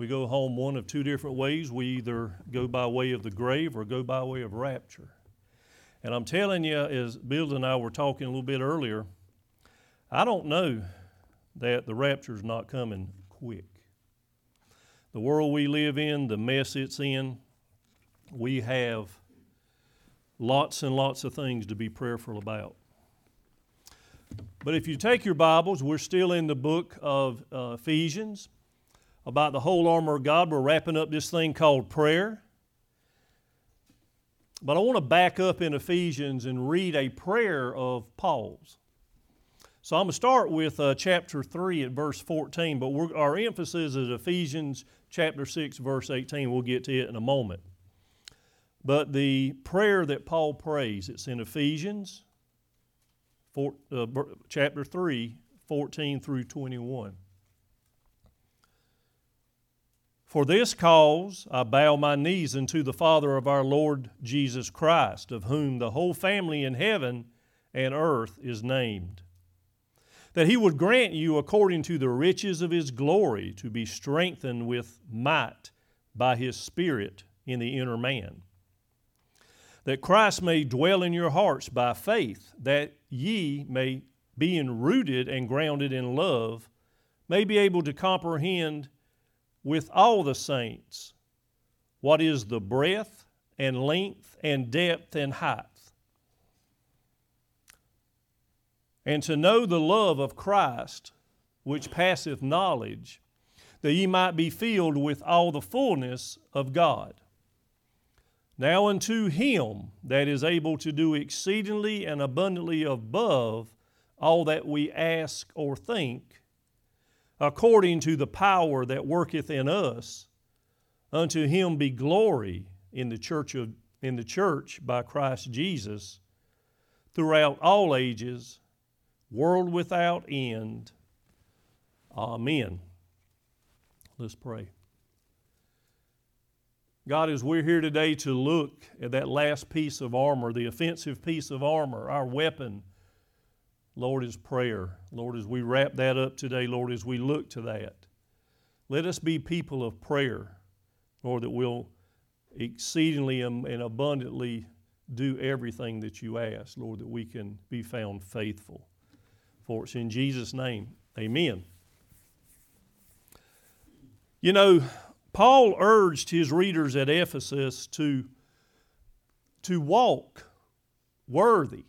We go home one of two different ways. We either go by way of the grave or go by way of rapture. And I'm telling you, as Bill and I were talking a little bit earlier, I don't know that the rapture's not coming quick. The world we live in, the mess it's in, we have lots and lots of things to be prayerful about. But if you take your Bibles, we're still in the book of Ephesians, about the whole armor of God. We're wrapping up this thing called prayer. But I want to back up in Ephesians and read a prayer of Paul's. So I'm going to start with chapter 3 at verse 14, but our emphasis is Ephesians chapter 6, verse 18. We'll get to it in a moment. But the prayer that Paul prays, it's in Ephesians chapter 3, 14 through 21. For this cause I bow my knees unto the Father of our Lord Jesus Christ, of whom the whole family in heaven and earth is named, that he would grant you according to the riches of his glory to be strengthened with might by his Spirit in the inner man, that Christ may dwell in your hearts by faith, that ye may, being rooted and grounded in love, may be able to comprehend with all the saints what is the breadth and length and depth and height, and to know the love of Christ which passeth knowledge, that ye might be filled with all the fullness of God. Now unto him that is able to do exceedingly and abundantly above all that we ask or think, according to the power that worketh in us, unto him be glory in the church by Christ Jesus, throughout all ages, world without end. Amen. Let's pray. God, as we're here today to look at that last piece of armor, the offensive piece of armor, our weapon, Lord, is prayer. Lord, as we wrap that up today, Lord, as we look to that, let us be people of prayer, Lord, that will exceedingly and abundantly do everything that you ask, Lord, that we can be found faithful. For it's in Jesus' name, amen. You know, Paul urged his readers at Ephesus to walk worthy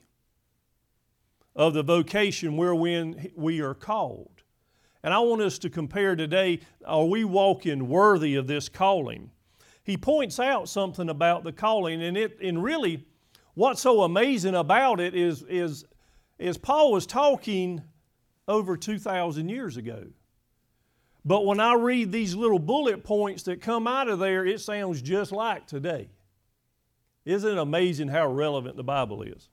of the vocation wherein we are called. And I want us to compare today, are we walking worthy of this calling? He points out something about the calling, and really what's so amazing about it is Paul was talking over 2,000 years ago. But when I read these little bullet points that come out of there, it sounds just like today. Isn't it amazing how relevant the Bible is?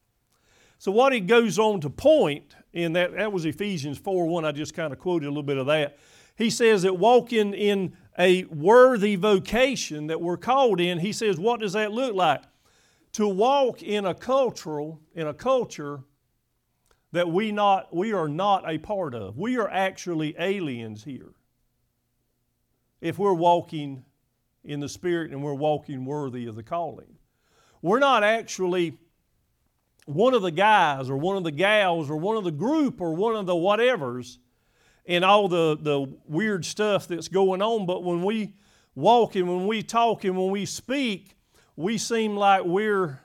So what he goes on to point, and that was Ephesians 4:1, I just kind of quoted a little bit of that. He says that walking in a worthy vocation that we're called in, he says, what does that look like? To walk in a culture that we are not a part of. We are actually aliens here. If we're walking in the Spirit and we're walking worthy of the calling, we're not actually one of the guys or one of the gals or one of the group or one of the whatevers and all the weird stuff that's going on. But when we walk and when we talk and when we speak, we seem like we're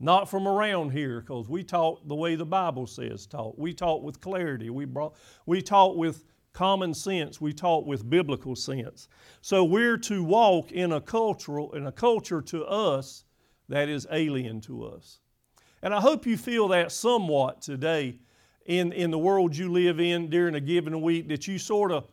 not from around here because we talk the way the Bible says talk. We talk with clarity. We talk with common sense. We talk with biblical sense. So we're to walk in a culture to us that is alien to us. And I hope you feel that somewhat today in the world you live in during a given week, that you sort of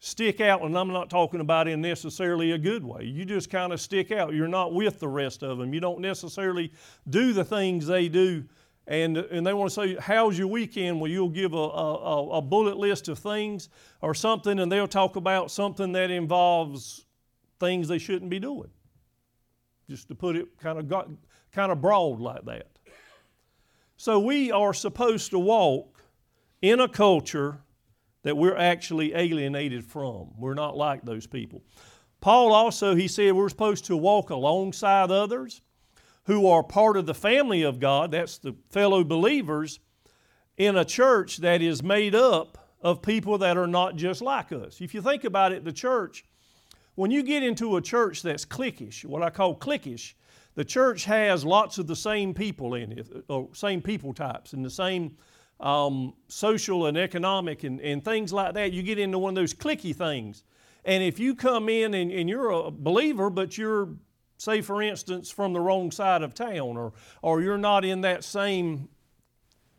stick out, and I'm not talking about in necessarily a good way. You just kind of stick out. You're not with the rest of them. You don't necessarily do the things they do. And they want to say, how's your weekend? Well, you'll give a bullet list of things or something, and they'll talk about something that involves things they shouldn't be doing. Just to put it kind of broad like that. So we are supposed to walk in a culture that we're actually alienated from. We're not like those people. Paul also, he said, we're supposed to walk alongside others who are part of the family of God, that's the fellow believers, in a church that is made up of people that are not just like us. If you think about it, the church, when you get into a church that's cliquish, what I call cliquish, the church has lots of the same people in it, or same people types, and the same social and economic and things like that. You get into one of those clicky things. And if you come in and you're a believer, but you're, say for instance, from the wrong side of town, or you're not in that same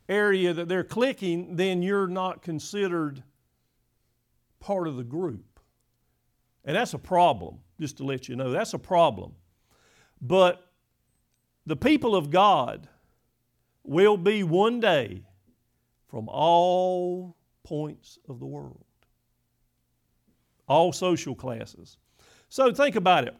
area that they're clicking, then you're not considered part of the group. And that's a problem, just to let you know. That's a problem. But the people of God will be one day from all points of the world, all social classes. So think about it.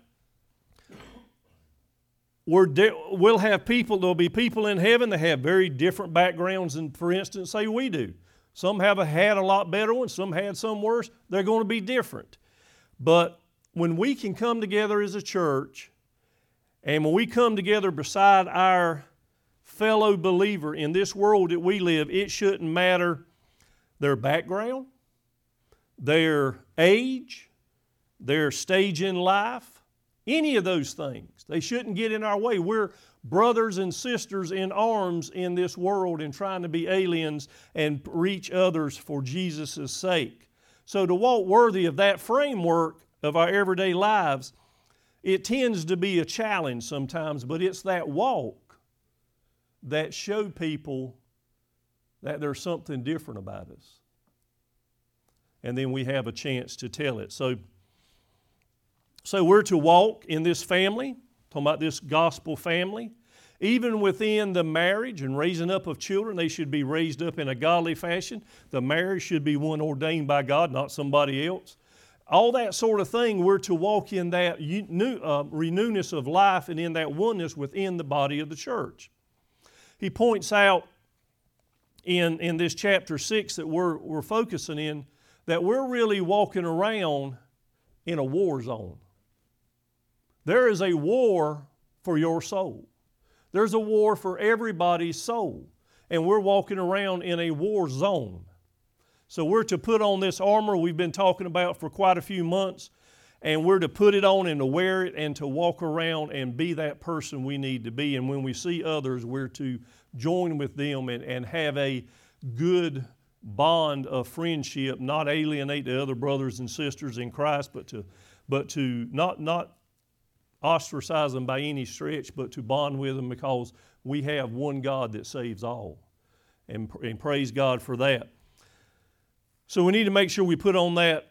We'll have people, there'll be people in heaven that have very different backgrounds than, for instance, say we do. Some have had a lot better ones, some had some worse. They're going to be different. But when we can come together as a church, and when we come together beside our fellow believer in this world that we live, it shouldn't matter their background, their age, their stage in life, any of those things. They shouldn't get in our way. We're brothers and sisters in arms in this world and trying to be aliens and reach others for Jesus' sake. So to walk worthy of that framework of our everyday lives, it tends to be a challenge sometimes, but it's that walk that shows people that there's something different about us. And then we have a chance to tell it. So we're to walk in this family, talking about this gospel family. Even within the marriage and raising up of children, they should be raised up in a godly fashion. The marriage should be one ordained by God, not somebody else. All that sort of thing, we're to walk in that newness of life and in that oneness within the body of the church. He points out in this chapter 6 that we're focusing in, that we're really walking around in a war zone. There is a war for your soul. There's a war for everybody's soul. And we're walking around in a war zone. So we're to put on this armor we've been talking about for quite a few months, and we're to put it on and to wear it and to walk around and be that person we need to be. And when we see others, we're to join with them and have a good bond of friendship, not alienate the other brothers and sisters in Christ, but to not ostracize them by any stretch, but to bond with them because we have one God that saves all. And praise God for that. So we need to make sure we put on that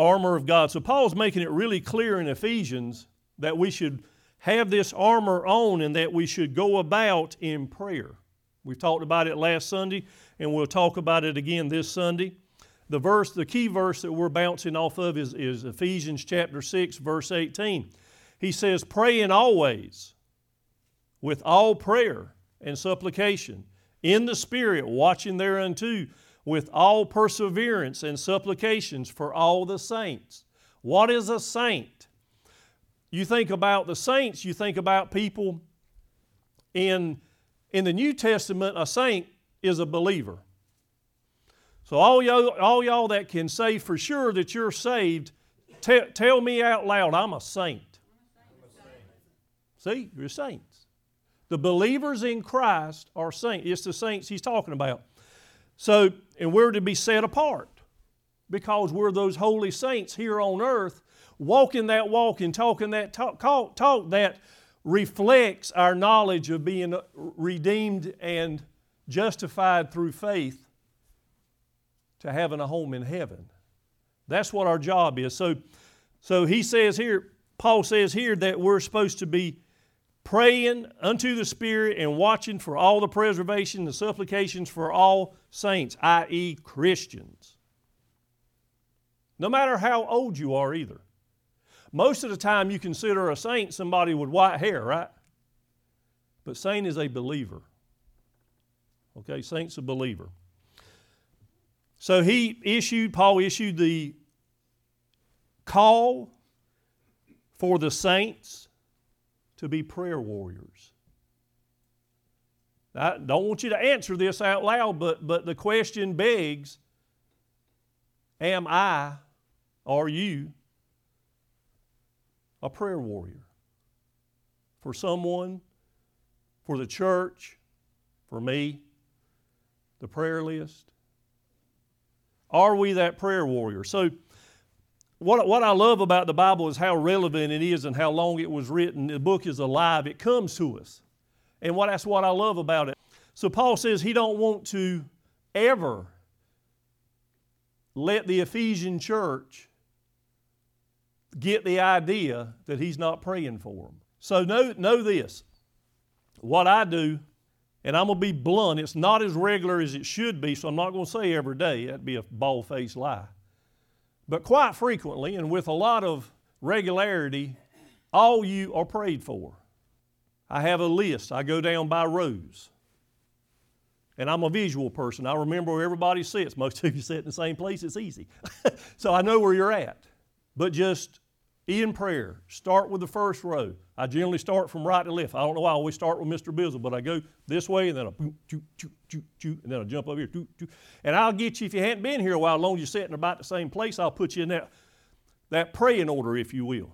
armor of God. So Paul's making it really clear in Ephesians that we should have this armor on and that we should go about in prayer. We talked about it last Sunday, and we'll talk about it again this Sunday. The key verse that we're bouncing off of is Ephesians chapter 6, verse 18. He says, "Praying always with all prayer and supplication, in the Spirit, watching thereunto, with all perseverance and supplications for all the saints." What is a saint? You think about the saints, you think about people in the New Testament, a saint is a believer. So all y'all that can say for sure that you're saved, tell me out loud, I'm a saint. See, you're saints. The believers in Christ are saints. It's the saints he's talking about. So, and we're to be set apart because we're those holy saints here on earth, walking that walk and talking that talk that reflects our knowledge of being redeemed and justified through faith to having a home in heaven. That's what our job is. So he says here, Paul says here that we're supposed to be praying unto the Spirit and watching for all the preservation and supplications for all saints, i.e. Christians. No matter how old you are either. Most of the time you consider a saint somebody with white hair, right? But saint is a believer. Okay, saint's a believer. So Paul issued the call for the saints to be prayer warriors. I don't want you to answer this out loud, but the question begs, am I, are you, a prayer warrior for someone, for the church, for me, the prayer list? Are we that prayer warrior? So what I love about the Bible is how relevant it is and how long it was written. The book is alive. It comes to us. And that's what I love about it. So Paul says he don't want to ever let the Ephesian church get the idea that he's not praying for them. So know this. What I do, and I'm going to be blunt, it's not as regular as it should be, so I'm not going to say every day. That'd be a bald-faced lie. But quite frequently and with a lot of regularity, all you are prayed for. I have a list. I go down by rows. And I'm a visual person. I remember where everybody sits. Most of you sit in the same place. It's easy. So I know where you're at. But just in prayer, start with the first row. I generally start from right to left. I don't know why I always start with Mr. Bizzle, but I go this way, and then I jump over here. And I'll get you, if you hadn't been here a while, as long as you're sitting about the same place, I'll put you in that praying order, if you will.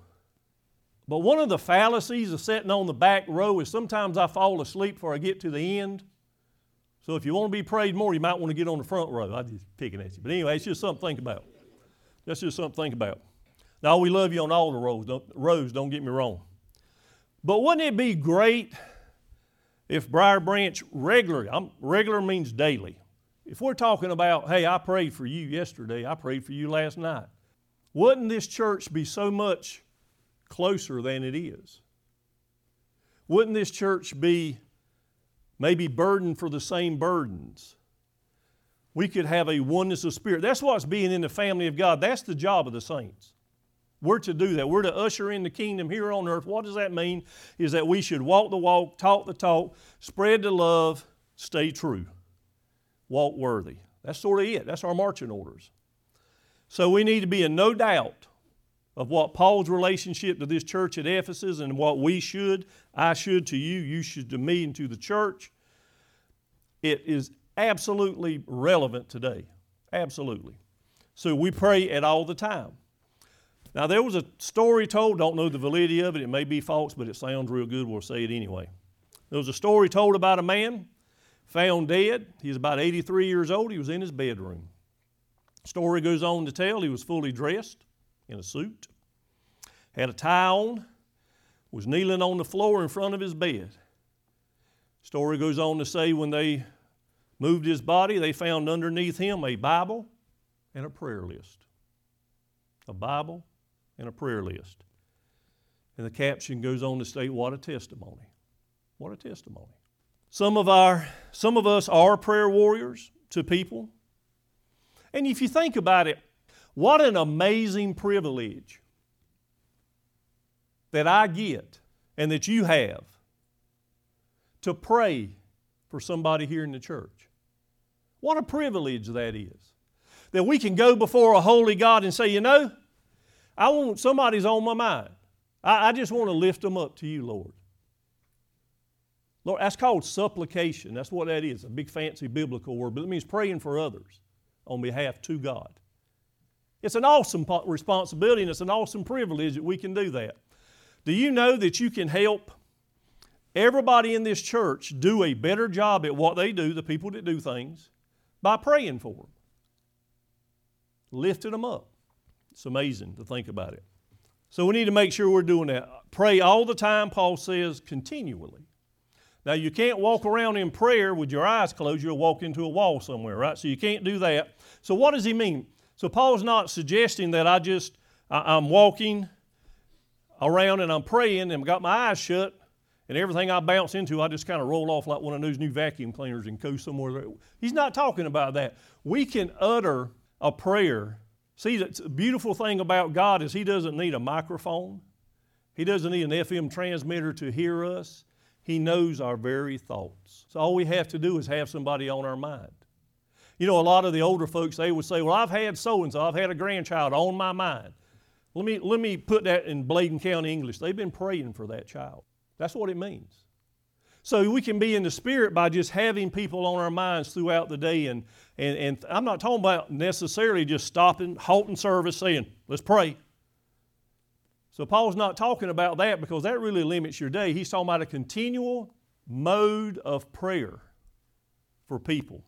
But one of the fallacies of sitting on the back row is sometimes I fall asleep before I get to the end. So if you want to be prayed more, you might want to get on the front row. I'm just picking at you. But anyway, it's just something to think about. That's just something to think about. Now, we love you on all the rows, don't get me wrong. But wouldn't it be great if Briar Branch regular means daily. If we're talking about, hey, I prayed for you yesterday, I prayed for you last night, wouldn't this church be so much closer than it is? Wouldn't this church be maybe burdened for the same burdens? We could have a oneness of spirit. That's what's being in the family of God. That's the job of the saints. We're to do that. We're to usher in the kingdom here on earth. What does that mean? Is that we should walk the walk, talk the talk, spread the love, stay true, walk worthy. That's sort of it. That's our marching orders. So we need to be in no doubt of what Paul's relationship to this church at Ephesus and what I should to you, you should to me and to the church. It is absolutely relevant today. Absolutely. So we pray at all the time. Now, there was a story told, don't know the validity of it. It may be false, but it sounds real good. We'll say it anyway. There was a story told about a man found dead. He was about 83 years old. He was in his bedroom. Story goes on to tell he was fully dressed in a suit, had a tie on, was kneeling on the floor in front of his bed. Story goes on to say when they moved his body, they found underneath him a Bible and a prayer list. A Bible and a prayer list. And the caption goes on to state, what a testimony. What a testimony. Some of us are prayer warriors to people. And if you think about it, what an amazing privilege that I get and that you have to pray for somebody here in the church. What a privilege that is. That we can go before a holy God and say, you know, somebody's on my mind. I just want to lift them up to you, Lord. Lord, that's called supplication. That's what that is, a big fancy biblical word. But it means praying for others on behalf to God. It's an awesome responsibility and it's an awesome privilege that we can do that. Do you know that you can help everybody in this church do a better job at what they do, the people that do things, by praying for them? Lifting them up. It's amazing to think about it. So we need to make sure we're doing that. Pray all the time, Paul says, continually. Now, you can't walk around in prayer with your eyes closed. You'll walk into a wall somewhere, right? So you can't do that. So what does he mean? So Paul's not suggesting that I'm walking around and I'm praying and got my eyes shut and everything I bounce into, I just kind of roll off like one of those new vacuum cleaners and go somewhere. He's not talking about that. We can utter a prayer. See, the beautiful thing about God is He doesn't need a microphone. He doesn't need an FM transmitter to hear us. He knows our very thoughts. So all we have to do is have somebody on our mind. You know, a lot of the older folks, they would say, well, I've had so-and-so, I've had a grandchild on my mind. Let me put that in Bladen County English. They've been praying for that child. That's what it means. So we can be in the Spirit by just having people on our minds throughout the day. And I'm not talking about necessarily just stopping, halting service, saying, let's pray. So Paul's not talking about that because that really limits your day. He's talking about a continual mode of prayer for people.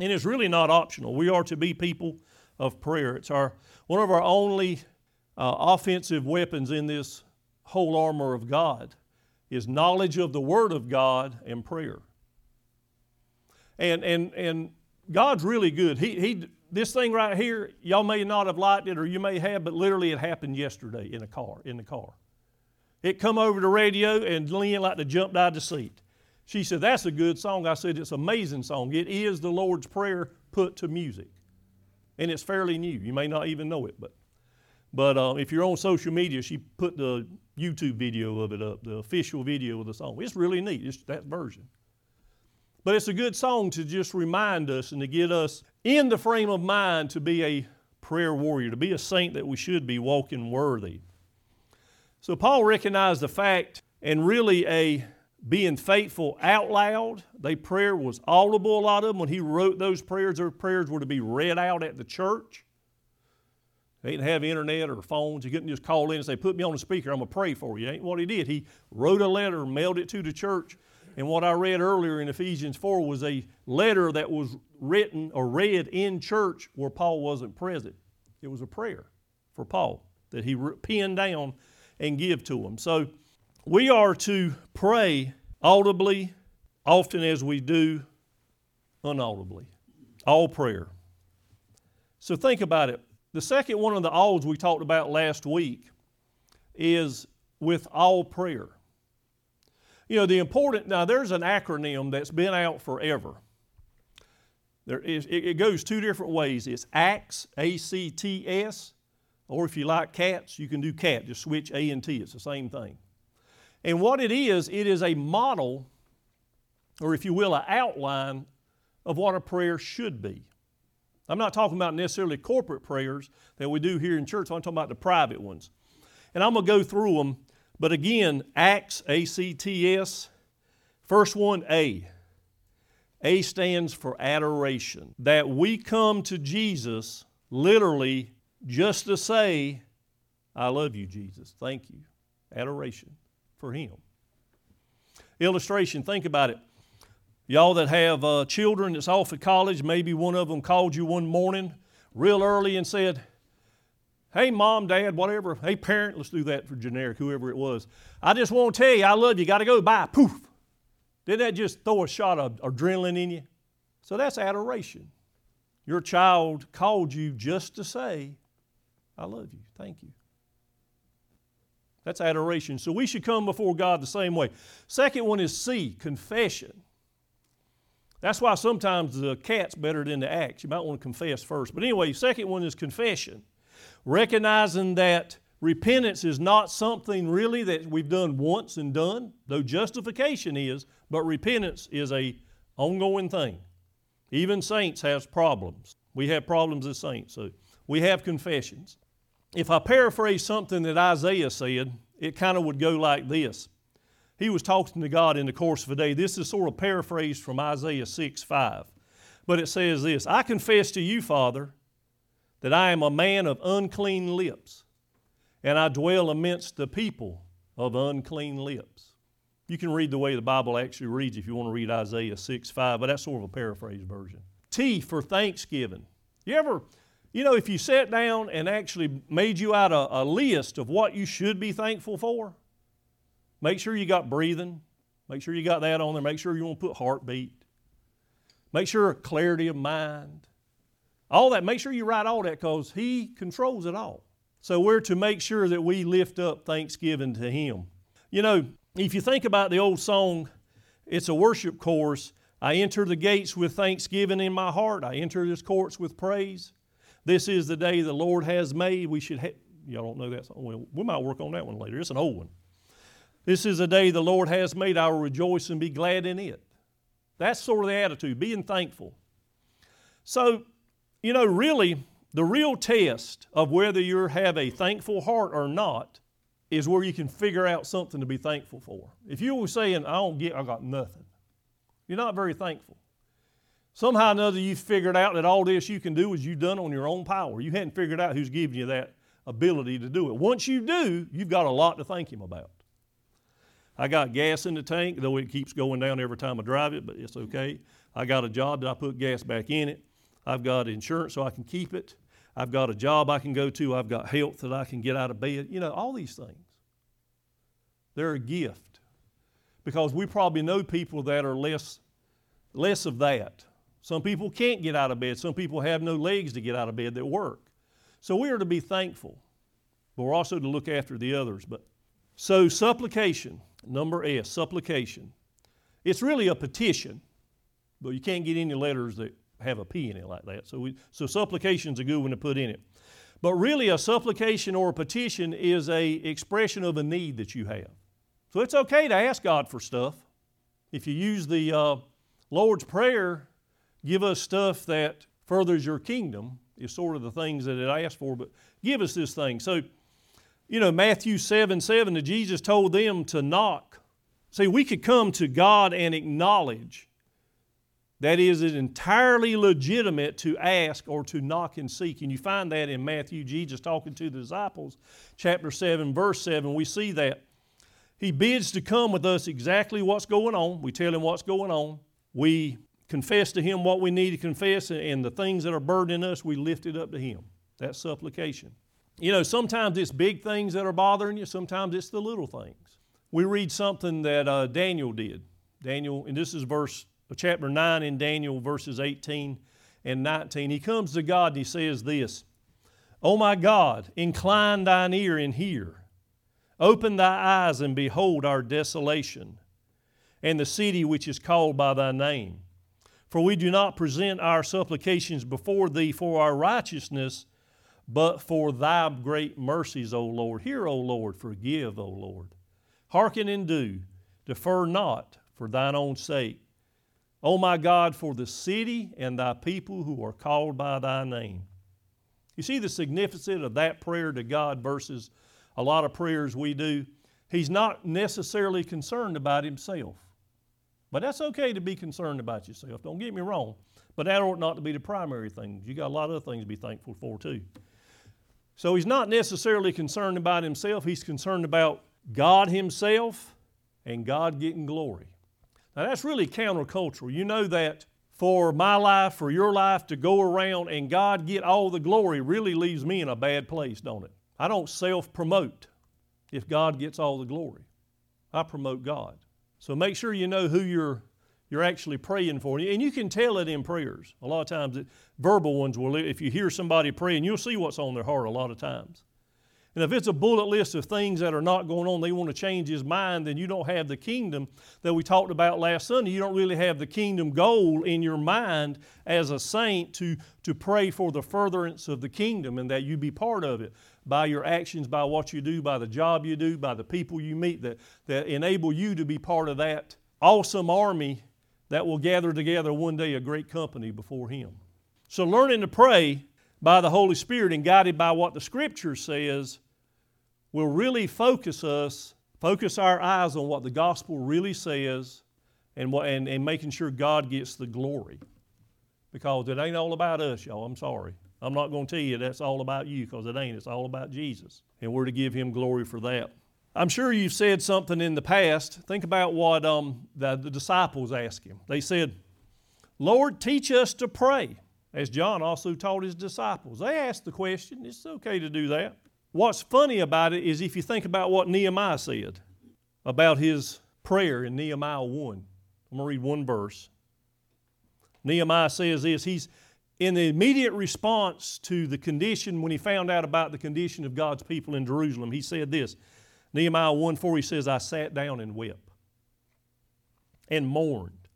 And it's really not optional. We are to be people of prayer. It's one of our only offensive weapons in this whole armor of God is knowledge of the Word of God and prayer. And God's really good. He this thing right here, y'all may not have liked it or you may have, but literally it happened yesterday in the car. It come over the radio and Lynn like to jump out of the seat. She said, that's a good song. I said, it's an amazing song. It is the Lord's Prayer put to music. And it's fairly new. You may not even know it, but if you're on social media, she put the YouTube video of it up, the official video of the song. It's really neat, it's that version. But it's a good song to just remind us and to get us in the frame of mind to be a prayer warrior, to be a saint that we should be, walking worthy. So Paul recognized the fact and really being faithful out loud. Their prayer was audible, a lot of them. When he wrote those prayers, their prayers were to be read out at the church. They didn't have internet or phones. You couldn't just call in and say, put me on the speaker, I'm going to pray for you. Ain't what he did. He wrote a letter, mailed it to the church. And what I read earlier in Ephesians 4 was a letter that was written or read in church where Paul wasn't present. It was a prayer for Paul that he penned down and give to him. So we are to pray audibly, often as we do unaudibly. All prayer. So think about it. The second one of the alls we talked about last week is with all prayer. You know, now there's an acronym that's been out forever. It goes two different ways. It's ACTS, ACTS, or if you like cats, you can do cat, just switch A and T, it's the same thing. And what it is a model, or if you will, an outline of what a prayer should be. I'm not talking about necessarily corporate prayers that we do here in church. I'm talking about the private ones. And I'm going to go through them. But again, ACTS, A-C-T-S. First one, A. A stands for adoration. That we come to Jesus literally just to say, I love you, Jesus. Thank you. Adoration for Him. Illustration, think about it. Y'all that have children that's off at college, maybe one of them called you one morning real early and said, hey, Mom, Dad, whatever. Hey, parent, let's do that for generic, whoever it was. I just want to tell you I love you. Got to go. Bye. Poof. Didn't that just throw a shot of adrenaline in you? So that's adoration. Your child called you just to say, I love you. Thank you. That's adoration. So we should come before God the same way. Second one is C, confession. That's why sometimes the cat's better than the axe. You might want to confess first. But anyway, second one is confession. Recognizing that repentance is not something really that we've done once and done, though justification is, but repentance is a ongoing thing. Even saints have problems. We have problems as saints, so we have confessions. If I paraphrase something that Isaiah said, it kind of would go like this. He was talking to God in the course of a day. This is sort of paraphrased from Isaiah 6:5. But it says this, I confess to you, Father, that I am a man of unclean lips, and I dwell amidst the people of unclean lips. You can read the way the Bible actually reads if you want to read Isaiah 6:5, but that's sort of a paraphrased version. T for thanksgiving. You ever, if you sat down and actually made you out a list of what you should be thankful for, make sure you got breathing. Make sure you got that on there. Make sure you want to put heartbeat. Make sure clarity of mind. All that. Make sure you write all that because He controls it all. So we're to make sure that we lift up thanksgiving to Him. You know, if you think about the old song, it's a worship chorus. I enter the gates with thanksgiving in my heart. I enter this courts with praise. This is the day the Lord has made. We should y'all don't know that song. Well, we might work on that one later. It's an old one. This is a day the Lord has made. I will rejoice and be glad in it. That's sort of the attitude, being thankful. So, you know, really, the real test of whether you have a thankful heart or not is where you can figure out something to be thankful for. If you were saying, I got nothing, you're not very thankful. Somehow or another, you figured out that all this you can do is you done on your own power. You hadn't figured out who's giving you that ability to do it. Once you do, you've got a lot to thank him about. I got gas in the tank, though it keeps going down every time I drive it, but it's okay. I got a job that I put gas back in it. I've got insurance so I can keep it. I've got a job I can go to. I've got health that I can get out of bed. You know, all these things. They're a gift. Because we probably know people that are less of that. Some people can't get out of bed. Some people have no legs to get out of bed that work. So we are to be thankful. But we're also to look after the others. But so supplication, number S, supplication. It's really a petition. But you can't get any letters that have a P in it like that. So supplication's a good one to put in it. But really a supplication or a petition is a expression of a need that you have. So it's okay to ask God for stuff. If you use the Lord's Prayer, give us stuff that furthers your kingdom, is sort of the things that it asks for, but give us this thing. So, you know, Matthew 7:7, that Jesus told them to knock. See, we could come to God and acknowledge that is entirely legitimate to ask or to knock and seek. And you find that in Matthew, Jesus talking to the disciples, chapter 7, verse 7. We see that. He bids to come with us exactly what's going on. We tell him what's going on. We confess to him what we need to confess, and the things that are burdening us, we lift it up to him. That's supplication. You know, sometimes it's big things that are bothering you. Sometimes it's the little things. We read something that Daniel did. Daniel, and this is verse chapter 9 in Daniel, verses 18 and 19. He comes to God and he says this, "O my God, incline thine ear and hear. Open thy eyes and behold our desolation, and the city which is called by thy name. For we do not present our supplications before thee for our righteousness, but for thy great mercies, O Lord. Hear, O Lord, forgive, O Lord. Hearken and do, defer not for thine own sake. O my God, for the city and thy people who are called by thy name." You see the significance of that prayer to God versus a lot of prayers we do. He's not necessarily concerned about himself. But that's okay to be concerned about yourself. Don't get me wrong. But that ought not to be the primary thing. You got a lot of other things to be thankful for too. So he's not necessarily concerned about himself. He's concerned about God himself and God getting glory. Now that's really countercultural. You know that for my life, for your life to go around and God get all the glory really leaves me in a bad place, don't it? I don't self-promote if God gets all the glory. I promote God. So make sure you know who you're actually praying for. And you can tell it in prayers. A lot of times, verbal ones will, if you hear somebody praying, you'll see what's on their heart a lot of times. And if it's a bullet list of things that are not going on, they want to change his mind, then you don't have the kingdom that we talked about last Sunday. You don't really have the kingdom goal in your mind as a saint to pray for the furtherance of the kingdom and that you be part of it by your actions, by what you do, by the job you do, by the people you meet that enable you to be part of that awesome army that will gather together one day a great company before him. So learning to pray by the Holy Spirit and guided by what the Scripture says will really focus our eyes on what the gospel really says and making sure God gets the glory. Because it ain't all about us, y'all. I'm sorry. I'm not going to tell you that's all about you because it ain't. It's all about Jesus. And we're to give him glory for that. I'm sure you've said something in the past. Think about what the disciples asked him. They said, "Lord, teach us to pray," as John also taught his disciples. They asked the question. It's okay to do that. What's funny about it is if you think about what Nehemiah said about his prayer in Nehemiah 1. I'm going to read one verse. Nehemiah says this. He's in the immediate response to the condition when he found out about the condition of God's people in Jerusalem. He said this. Nehemiah 1:4, he says, "I sat down and wept and mourned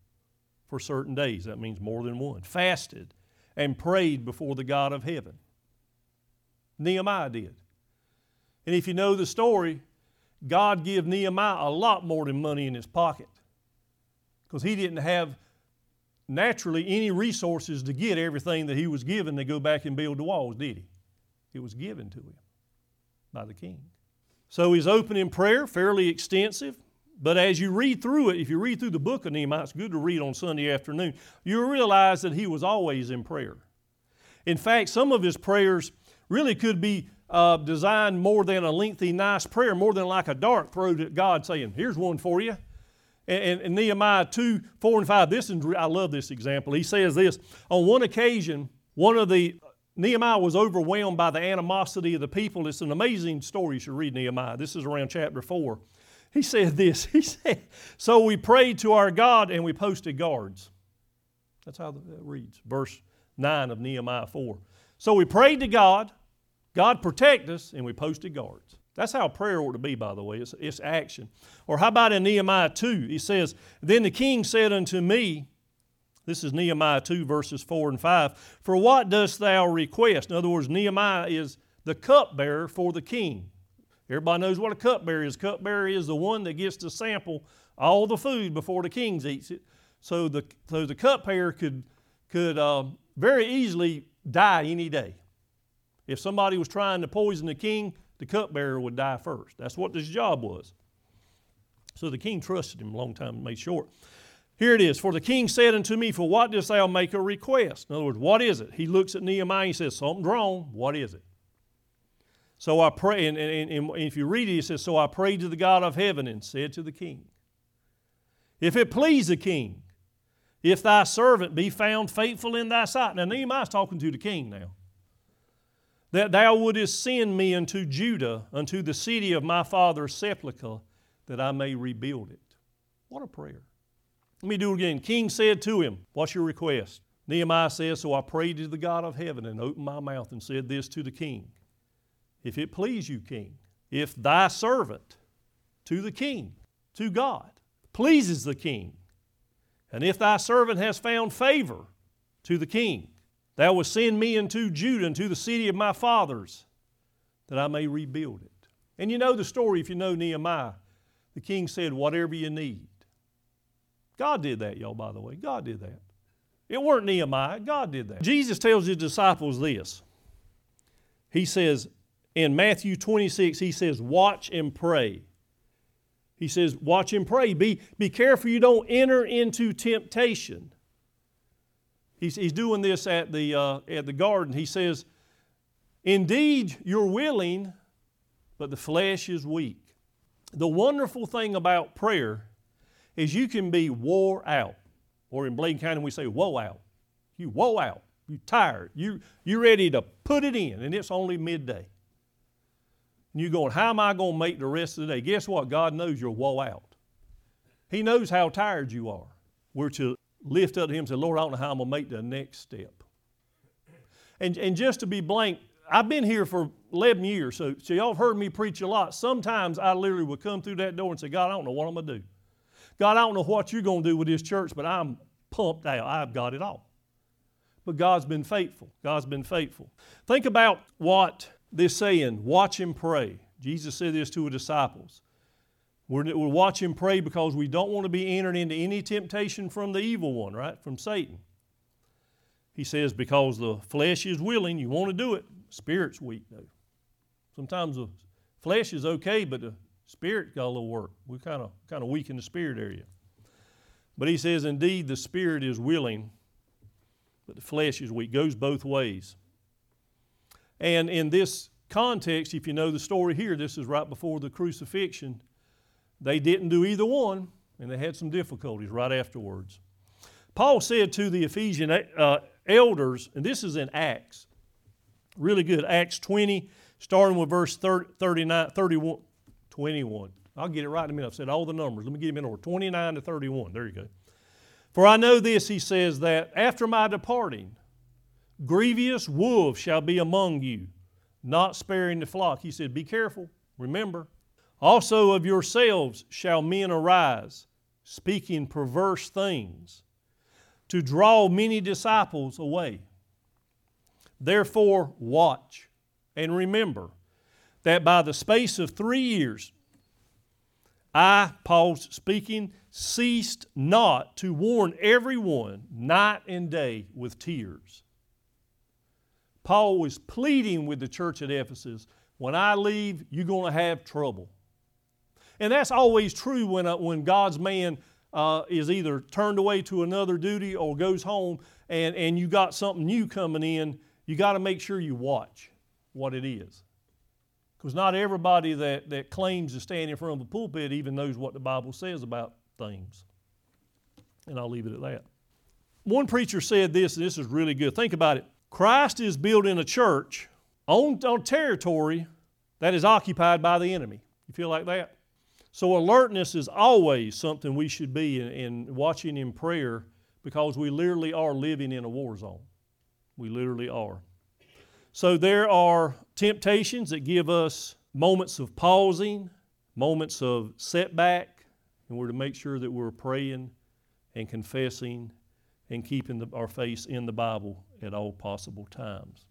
for certain days." That means more than one. "Fasted and prayed before the God of heaven." Nehemiah did. And if you know the story, God gave Nehemiah a lot more than money in his pocket because he didn't have naturally any resources to get everything that he was given to go back and build the walls, did he? It was given to him by the king. So his opening prayer, fairly extensive, but as you read through it, if you read through the book of Nehemiah, it's good to read on Sunday afternoon, you'll realize that he was always in prayer. In fact, some of his prayers really could be designed more than a lengthy, nice prayer, more than like a dart thrown at God saying, here's one for you. And Nehemiah 2, 4 and 5, this is, I love this example. He says this, on one occasion, Nehemiah was overwhelmed by the animosity of the people. It's an amazing story. You should read Nehemiah. This is around chapter 4. He said this. He said, so we prayed to our God and we posted guards. That's how that reads. Verse 9 of Nehemiah 4. So we prayed to God. God protect us, and we posted guards. That's how prayer ought to be, by the way. It's action. Or how about in Nehemiah 2? He says, then the king said unto me, this is Nehemiah 2, verses 4 and 5. For what dost thou request? In other words, Nehemiah is the cupbearer for the king. Everybody knows what a cupbearer is. Cupbearer is the one that gets to sample all the food before the king eats it. So the cupbearer could very easily die any day. If somebody was trying to poison the king, the cupbearer would die first. That's what his job was. So the king trusted him a long time and made short. Here it is. For the king said unto me, for what dost thou make a request? In other words, what is it? He looks at Nehemiah and he says, something's wrong. What is it? So I pray, and if you read it, he says, so I prayed to the God of heaven and said to the king, if it please the king, if thy servant be found faithful in thy sight. Now Nehemiah's talking to the king now. That thou wouldest send me unto Judah, unto the city of my father's sepulchre, that I may rebuild it. What a prayer. Let me do it again. King said to him, what's your request? Nehemiah says, so I prayed to the God of heaven and opened my mouth and said this to the king. If it please you, king, if thy servant to the king, to God, pleases the king, and if thy servant has found favor to the king, thou wilt send me into Judah, into the city of my fathers, that I may rebuild it. And you know the story, if you know Nehemiah. The king said, whatever you need. God did that, y'all, by the way. God did that. It weren't Nehemiah. God did that. Jesus tells his disciples this. He says, in Matthew 26, he says, watch and pray. He says, watch and pray. Be careful you don't enter into temptation. He's doing this at the garden. He says, indeed, you're willing, but the flesh is weak. The wonderful thing about prayer is you can be wore out. Or in Bladen County, we say, woe out. You woe out. You tired. You're ready to put it in, and it's only midday. And you're going, how am I going to make the rest of the day? Guess what? God knows you're woe out. He knows how tired you are. We're to lift up to him and say, Lord, I don't know how I'm going to make the next step. And just to be blank, I've been here for 11 years, so y'all have heard me preach a lot. Sometimes I literally would come through that door and say, God, I don't know what I'm going to do. God, I don't know what you're going to do with this church, but I'm pumped out. I've got it all. But God's been faithful. God's been faithful. Think about what this saying, watch and pray. Jesus said this to his disciples. We'll watch and pray because we don't want to be entered into any temptation from the evil one, right? From Satan. He says, because the flesh is willing, you want to do it. Spirit's weak, though. Sometimes the flesh is okay, but the spirit got a little work. We're kind of weak in the spirit area. But he says, indeed, the spirit is willing, but the flesh is weak. It goes both ways. And in this context, if you know the story here, this is right before the crucifixion. They didn't do either one, and they had some difficulties right afterwards. Paul said to the Ephesian elders, and this is in Acts, really good, Acts 20, starting with verse 21. I'll get it right in a minute. I've said all the numbers. Let me get them in order, 29 to 31. There you go. For I know this, he says, that after my departing, grievous wolves shall be among you, not sparing the flock. He said, be careful, remember. Also of yourselves shall men arise, speaking perverse things, to draw many disciples away. Therefore watch and remember that by the space of 3 years I, Paul's speaking, ceased not to warn everyone night and day with tears. Paul was pleading with the church at Ephesus, when I leave, you're going to have trouble. And that's always true when God's man is either turned away to another duty or goes home and you got something new coming in. You got to make sure you watch what it is. Because not everybody that claims to stand in front of a pulpit even knows what the Bible says about things. And I'll leave it at that. One preacher said this, and this is really good. Think about it. Christ is building a church on territory that is occupied by the enemy. You feel like that? So alertness is always something we should be in watching in prayer, because we literally are living in a war zone. We literally are. So there are temptations that give us moments of pausing, moments of setback, and we're to make sure that we're praying and confessing and keeping our face in the Bible at all possible times.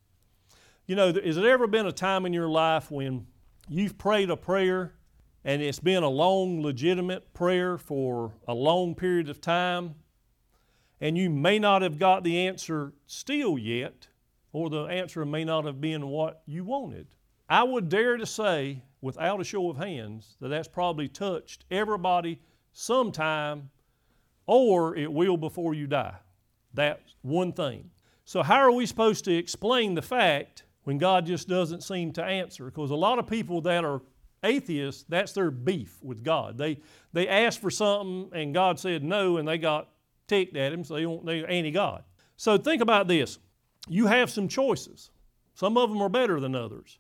You know, has there ever been a time in your life when you've prayed a prayer and it's been a long, legitimate prayer for a long period of time, and you may not have got the answer still yet, or the answer may not have been what you wanted? I would dare to say, without a show of hands, that that's probably touched everybody sometime, or it will before you die. That's one thing. So how are we supposed to explain the fact when God just doesn't seem to answer? Because a lot of people that are atheists, that's their beef with God. They asked for something and God said no, and they got ticked at him, so they're anti-God. So think about this. You have some choices. Some of them are better than others.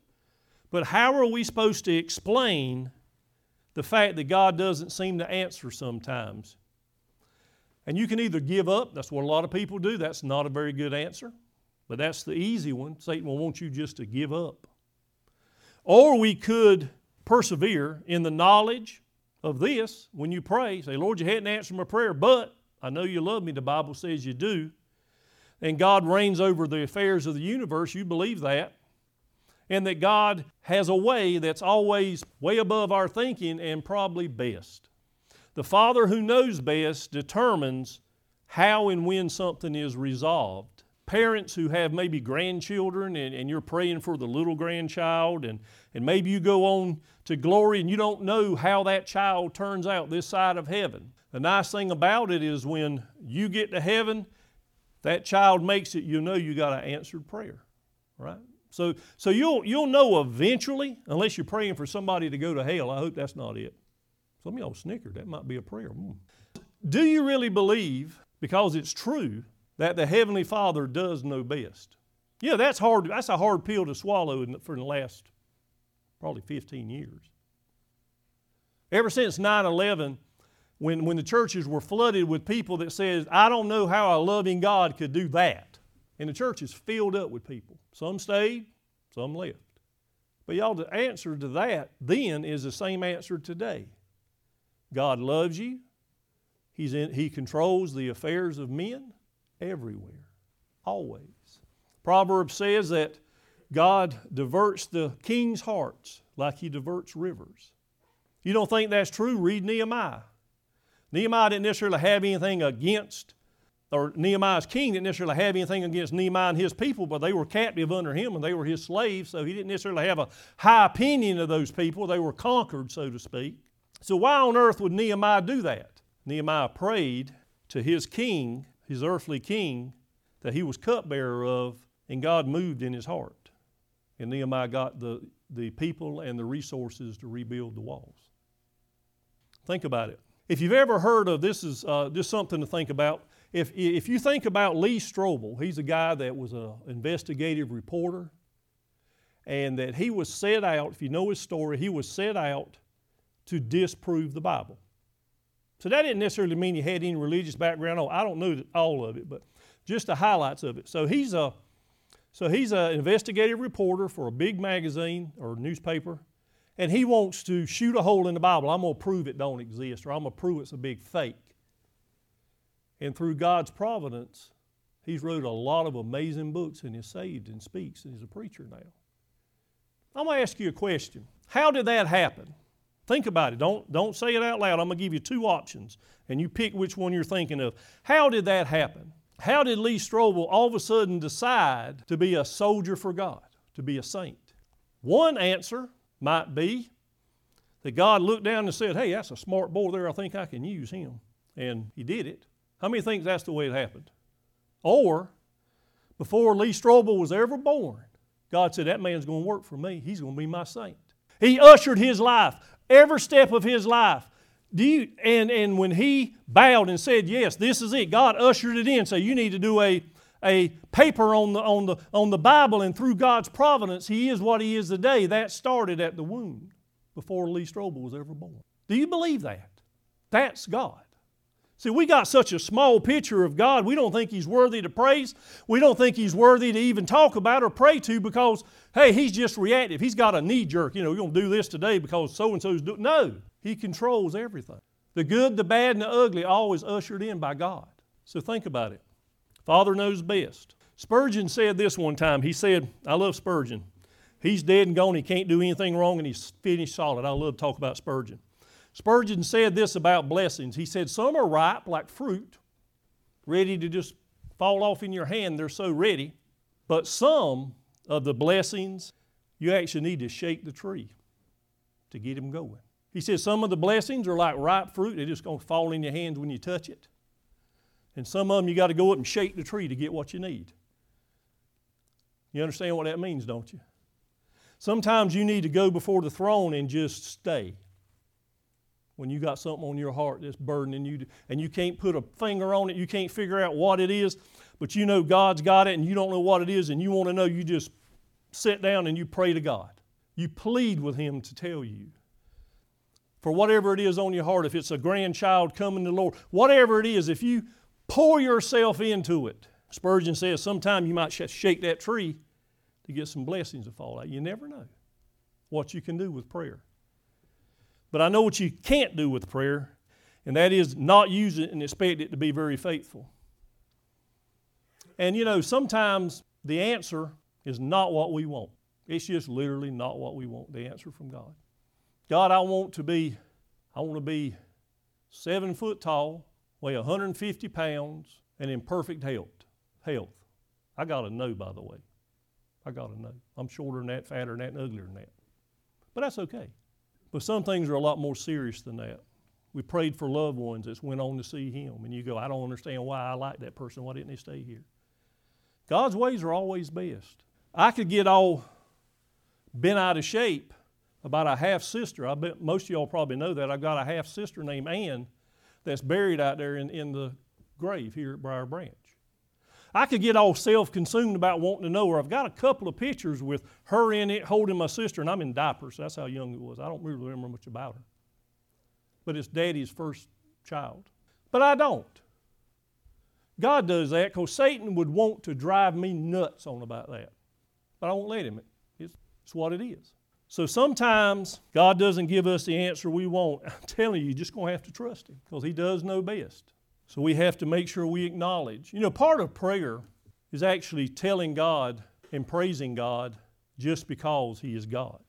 But how are we supposed to explain the fact that God doesn't seem to answer sometimes? And you can either give up. That's what a lot of people do. That's not a very good answer. But that's the easy one. Satan will want you just to give up. Or we could persevere in the knowledge of this when you pray. Say, Lord, you hadn't answered my prayer, but I know you love me. The Bible says you do. And God reigns over the affairs of the universe. You believe that. And that God has a way that's always way above our thinking and probably best. The Father who knows best determines how and when something is resolved. Parents who have maybe grandchildren and you're praying for the little grandchild and maybe you go on to glory and you don't know how that child turns out this side of heaven. The nice thing about it is when you get to heaven, that child makes it, you know you got an answered prayer, right? So you'll know eventually, unless you're praying for somebody to go to hell. I hope that's not it. Some of y'all snickered. That might be a prayer. Do you really believe, because it's true, that the Heavenly Father does know best? Yeah, that's hard. That's a hard pill to swallow for the last probably 15 years. Ever since 9/11, when the churches were flooded with people that says, I don't know how a loving God could do that. And the church is filled up with people. Some stayed, some left. But y'all, the answer to that then is the same answer today. God loves you. He controls the affairs of men everywhere, always. Proverbs says that God diverts the king's hearts like he diverts rivers. You don't think that's true? Read Nehemiah. Nehemiah didn't necessarily have anything against, or Nehemiah's king didn't necessarily have anything against Nehemiah and his people, but they were captive under him and they were his slaves, so he didn't necessarily have a high opinion of those people. They were conquered, so to speak. So why on earth would Nehemiah do that? Nehemiah prayed to his king, his earthly king, that he was cupbearer of, and God moved in his heart. And Nehemiah got the people and the resources to rebuild the walls. Think about it. If you've ever heard of, this is just something to think about. If you think about Lee Strobel, he's a guy that was an investigative reporter, and that he was set out, if you know his story, he was set out to disprove the Bible. So that didn't necessarily mean he had any religious background. Oh, I don't know all of it, but just the highlights of it. So he's an investigative reporter for a big magazine or newspaper, and he wants to shoot a hole in the Bible. I'm going to prove it don't exist, or I'm going to prove it's a big fake. And through God's providence, he's wrote a lot of amazing books and is saved and speaks and is a preacher now. I'm going to ask you a question. How did that happen? Think about it. Don't say it out loud. I'm going to give you two options, and you pick which one you're thinking of. How did that happen? How did Lee Strobel all of a sudden decide to be a soldier for God, to be a saint? One answer might be that God looked down and said, hey, that's a smart boy there. I think I can use him. And he did it. How many think that's the way it happened? Or before Lee Strobel was ever born, God said, that man's going to work for me. He's going to be my saint. He ushered his life, every step of his life. And when he bowed and said, yes, this is it, God ushered it in. So you need to do a paper on the Bible, and through God's providence, he is what he is today. That started at the womb before Lee Strobel was ever born. Do you believe that? That's God. See, we got such a small picture of God, we don't think he's worthy to praise. We don't think he's worthy to even talk about or pray to because, hey, he's just reactive. He's got a knee jerk. You know, we're going to do this today because so-and-so's doing. No, he controls everything. The good, the bad, and the ugly, always ushered in by God. So think about it. Father knows best. Spurgeon said this one time. He said, I love Spurgeon. He's dead and gone. He can't do anything wrong, and he's finished solid. I love to talk about Spurgeon. Spurgeon said this about blessings. He said, some are ripe like fruit, ready to just fall off in your hand. They're so ready. But some of the blessings, you actually need to shake the tree to get them going. He said, some of the blessings are like ripe fruit. They're just going to fall in your hands when you touch it. And some of them, you got to go up and shake the tree to get what you need. You understand what that means, don't you? Sometimes you need to go before the throne and just stay. When you got something on your heart that's burdening you and you can't put a finger on it, you can't figure out what it is, but you know God's got it and you don't know what it is and you want to know, you just sit down and you pray to God. You plead with him to tell you. For whatever it is on your heart, if it's a grandchild coming to the Lord, whatever it is, if you pour yourself into it, Spurgeon says sometimes you might shake that tree to get some blessings to fall out. You never know what you can do with prayer. But I know what you can't do with prayer, and that is not use it and expect it to be very faithful. And you know, sometimes the answer is not what we want. It's just literally not what we want, the answer from God. God, I want to be 7 foot tall, weigh 150 pounds, and in perfect health. I got to know, by the way. I got to know. I'm shorter than that, fatter than that, and uglier than that. But that's okay. But some things are a lot more serious than that. We prayed for loved ones that went on to see him. And you go, I don't understand why I like that person. Why didn't they stay here? God's ways are always best. I could get all bent out of shape about a half-sister. I bet most of y'all probably know that. I've got a half-sister named Ann that's buried out there in the grave here at Briar Branch. I could get all self-consumed about wanting to know her. I've got a couple of pictures with her in it holding my sister, and I'm in diapers. So that's how young it was. I don't really remember much about her. But it's Daddy's first child. But I don't. God does that because Satan would want to drive me nuts on about that. But I won't let him. It's what it is. So sometimes God doesn't give us the answer we want. I'm telling you, you're just going to have to trust him because he does know best. So we have to make sure we acknowledge. You know, part of prayer is actually telling God and praising God just because he is God.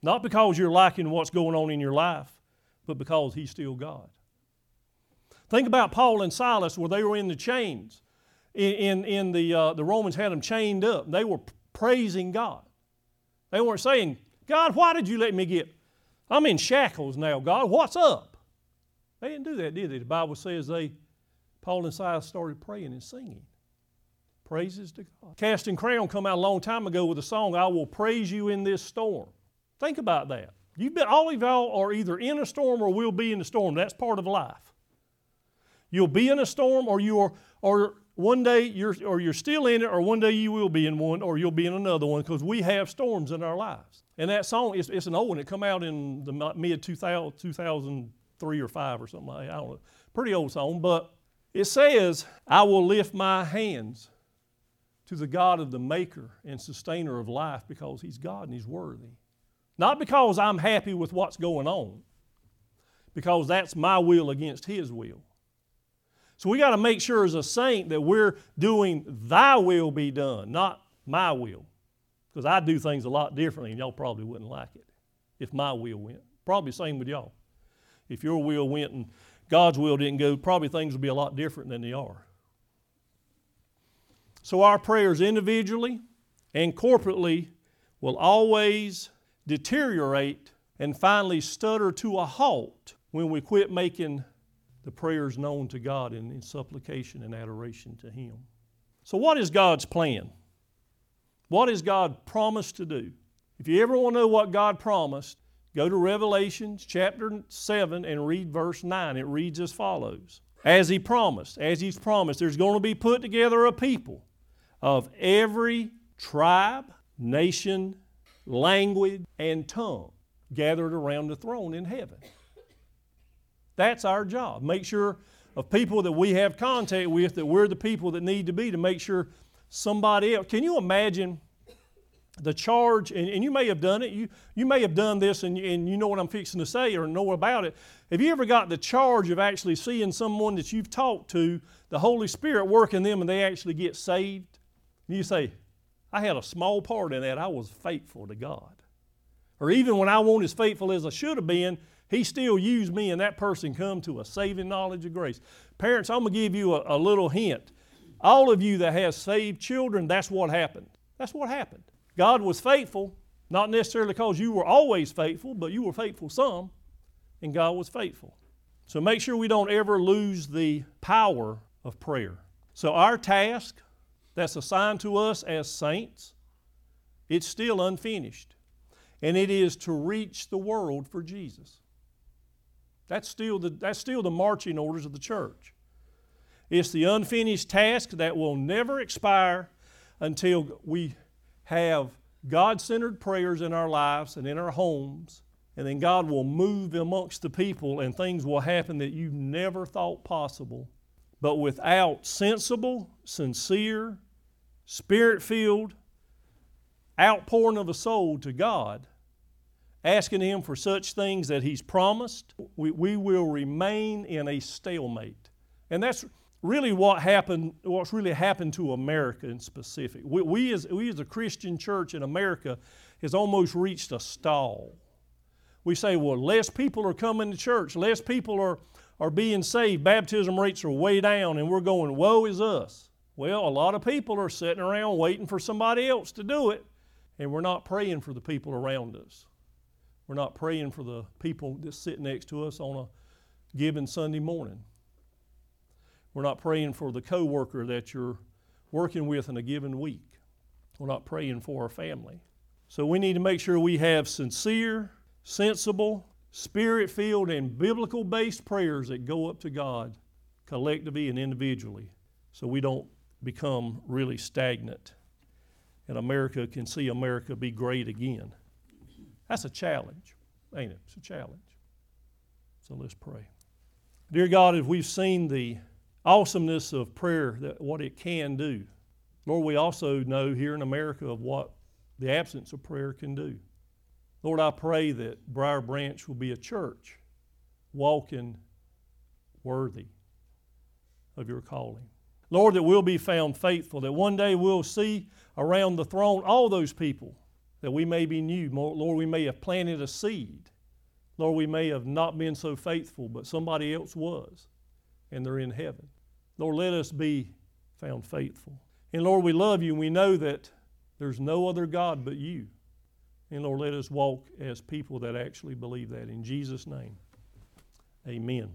Not because you're liking what's going on in your life, but because he's still God. Think about Paul and Silas where they were in the chains. The Romans had them chained up. They were praising God. They weren't saying, God, why did you let me get? I'm in shackles now, God. What's up? They didn't do that, did they? The Bible says Paul and Silas started praying and singing. Praises to God. Casting Crown come out a long time ago with a song, I will praise you in this storm. Think about that. All of y'all are either in a storm or will be in a storm. That's part of life. You'll be in a storm or one day you're still in it, or one day you will be in one, or you'll be in another one, because we have storms in our lives. And that song, it's an old one. It come out in the mid-2003 or 5 or something like that. I don't know. Pretty old song, but it says, I will lift my hands to the God of the maker and sustainer of life, because he's God and he's worthy. Not because I'm happy with what's going on, because that's my will against his will. So we got to make sure as a saint that we're doing thy will be done, not my will. Because I do things a lot differently and y'all probably wouldn't like it if my will went. Probably the same with y'all. If your will went and God's will didn't go, probably things would be a lot different than they are. So our prayers individually and corporately will always deteriorate and finally stutter to a halt when we quit making the prayers known to God in supplication and adoration to Him. So what is God's plan? What has God promised to do? If you ever want to know what God promised, go to Revelation chapter 7 and read verse 9. It reads as follows. As He's promised, there's going to be put together a people of every tribe, nation, language, and tongue gathered around the throne in heaven. That's our job. Make sure of people that we have contact with, that we're the people that need to be to make sure somebody else. Can you imagine the charge, and you may have done it, you may have done this and you know what I'm fixing to say or know about it. Have you ever got the charge of actually seeing someone that you've talked to, the Holy Spirit work in them and they actually get saved? And you say, I had a small part in that. I was faithful to God. Or even when I wasn't as faithful as I should have been, He still used me and that person come to a saving knowledge of grace. Parents, I'm going to give you a little hint. All of you that have saved children, that's what happened. That's what happened. God was faithful, not necessarily because you were always faithful, but you were faithful some, and God was faithful. So make sure we don't ever lose the power of prayer. So our task that's assigned to us as saints, it's still unfinished, and it is to reach the world for Jesus. That's still the marching orders of the church. It's the unfinished task that will never expire until we have God-centered prayers in our lives and in our homes, and then God will move amongst the people and things will happen that you never thought possible. But without sensible, sincere, Spirit-filled outpouring of a soul to God, asking Him for such things that He's promised, we will remain in a stalemate. And that's really what's really happened to America in specific. We as a Christian church in America has almost reached a stall. We say, well, less people are coming to church, less people are being saved, baptism rates are way down, and we're going, woe is us. Well, a lot of people are sitting around waiting for somebody else to do it, and we're not praying for the people around us. We're not praying for the people that sit next to us on a given Sunday morning. We're not praying for the coworker that you're working with in a given week. We're not praying for our family. So we need to make sure we have sincere, sensible, Spirit-filled, and biblical-based prayers that go up to God collectively and individually so we don't become really stagnant and America can see America be great again. That's a challenge, ain't it? It's a challenge. So let's pray. Dear God, as we've seen the awesomeness of prayer, that what it can do. Lord, we also know here in America of what the absence of prayer can do. Lord, I pray that Briar Branch will be a church walking worthy of your calling. Lord, that we'll be found faithful, that one day we'll see around the throne all those people that we may be new. Lord, we may have planted a seed. Lord, we may have not been so faithful, but somebody else was, and they're in heaven. Lord, let us be found faithful. And Lord, we love you, and we know that there's no other God but you. And Lord, let us walk as people that actually believe that. In Jesus' name, amen.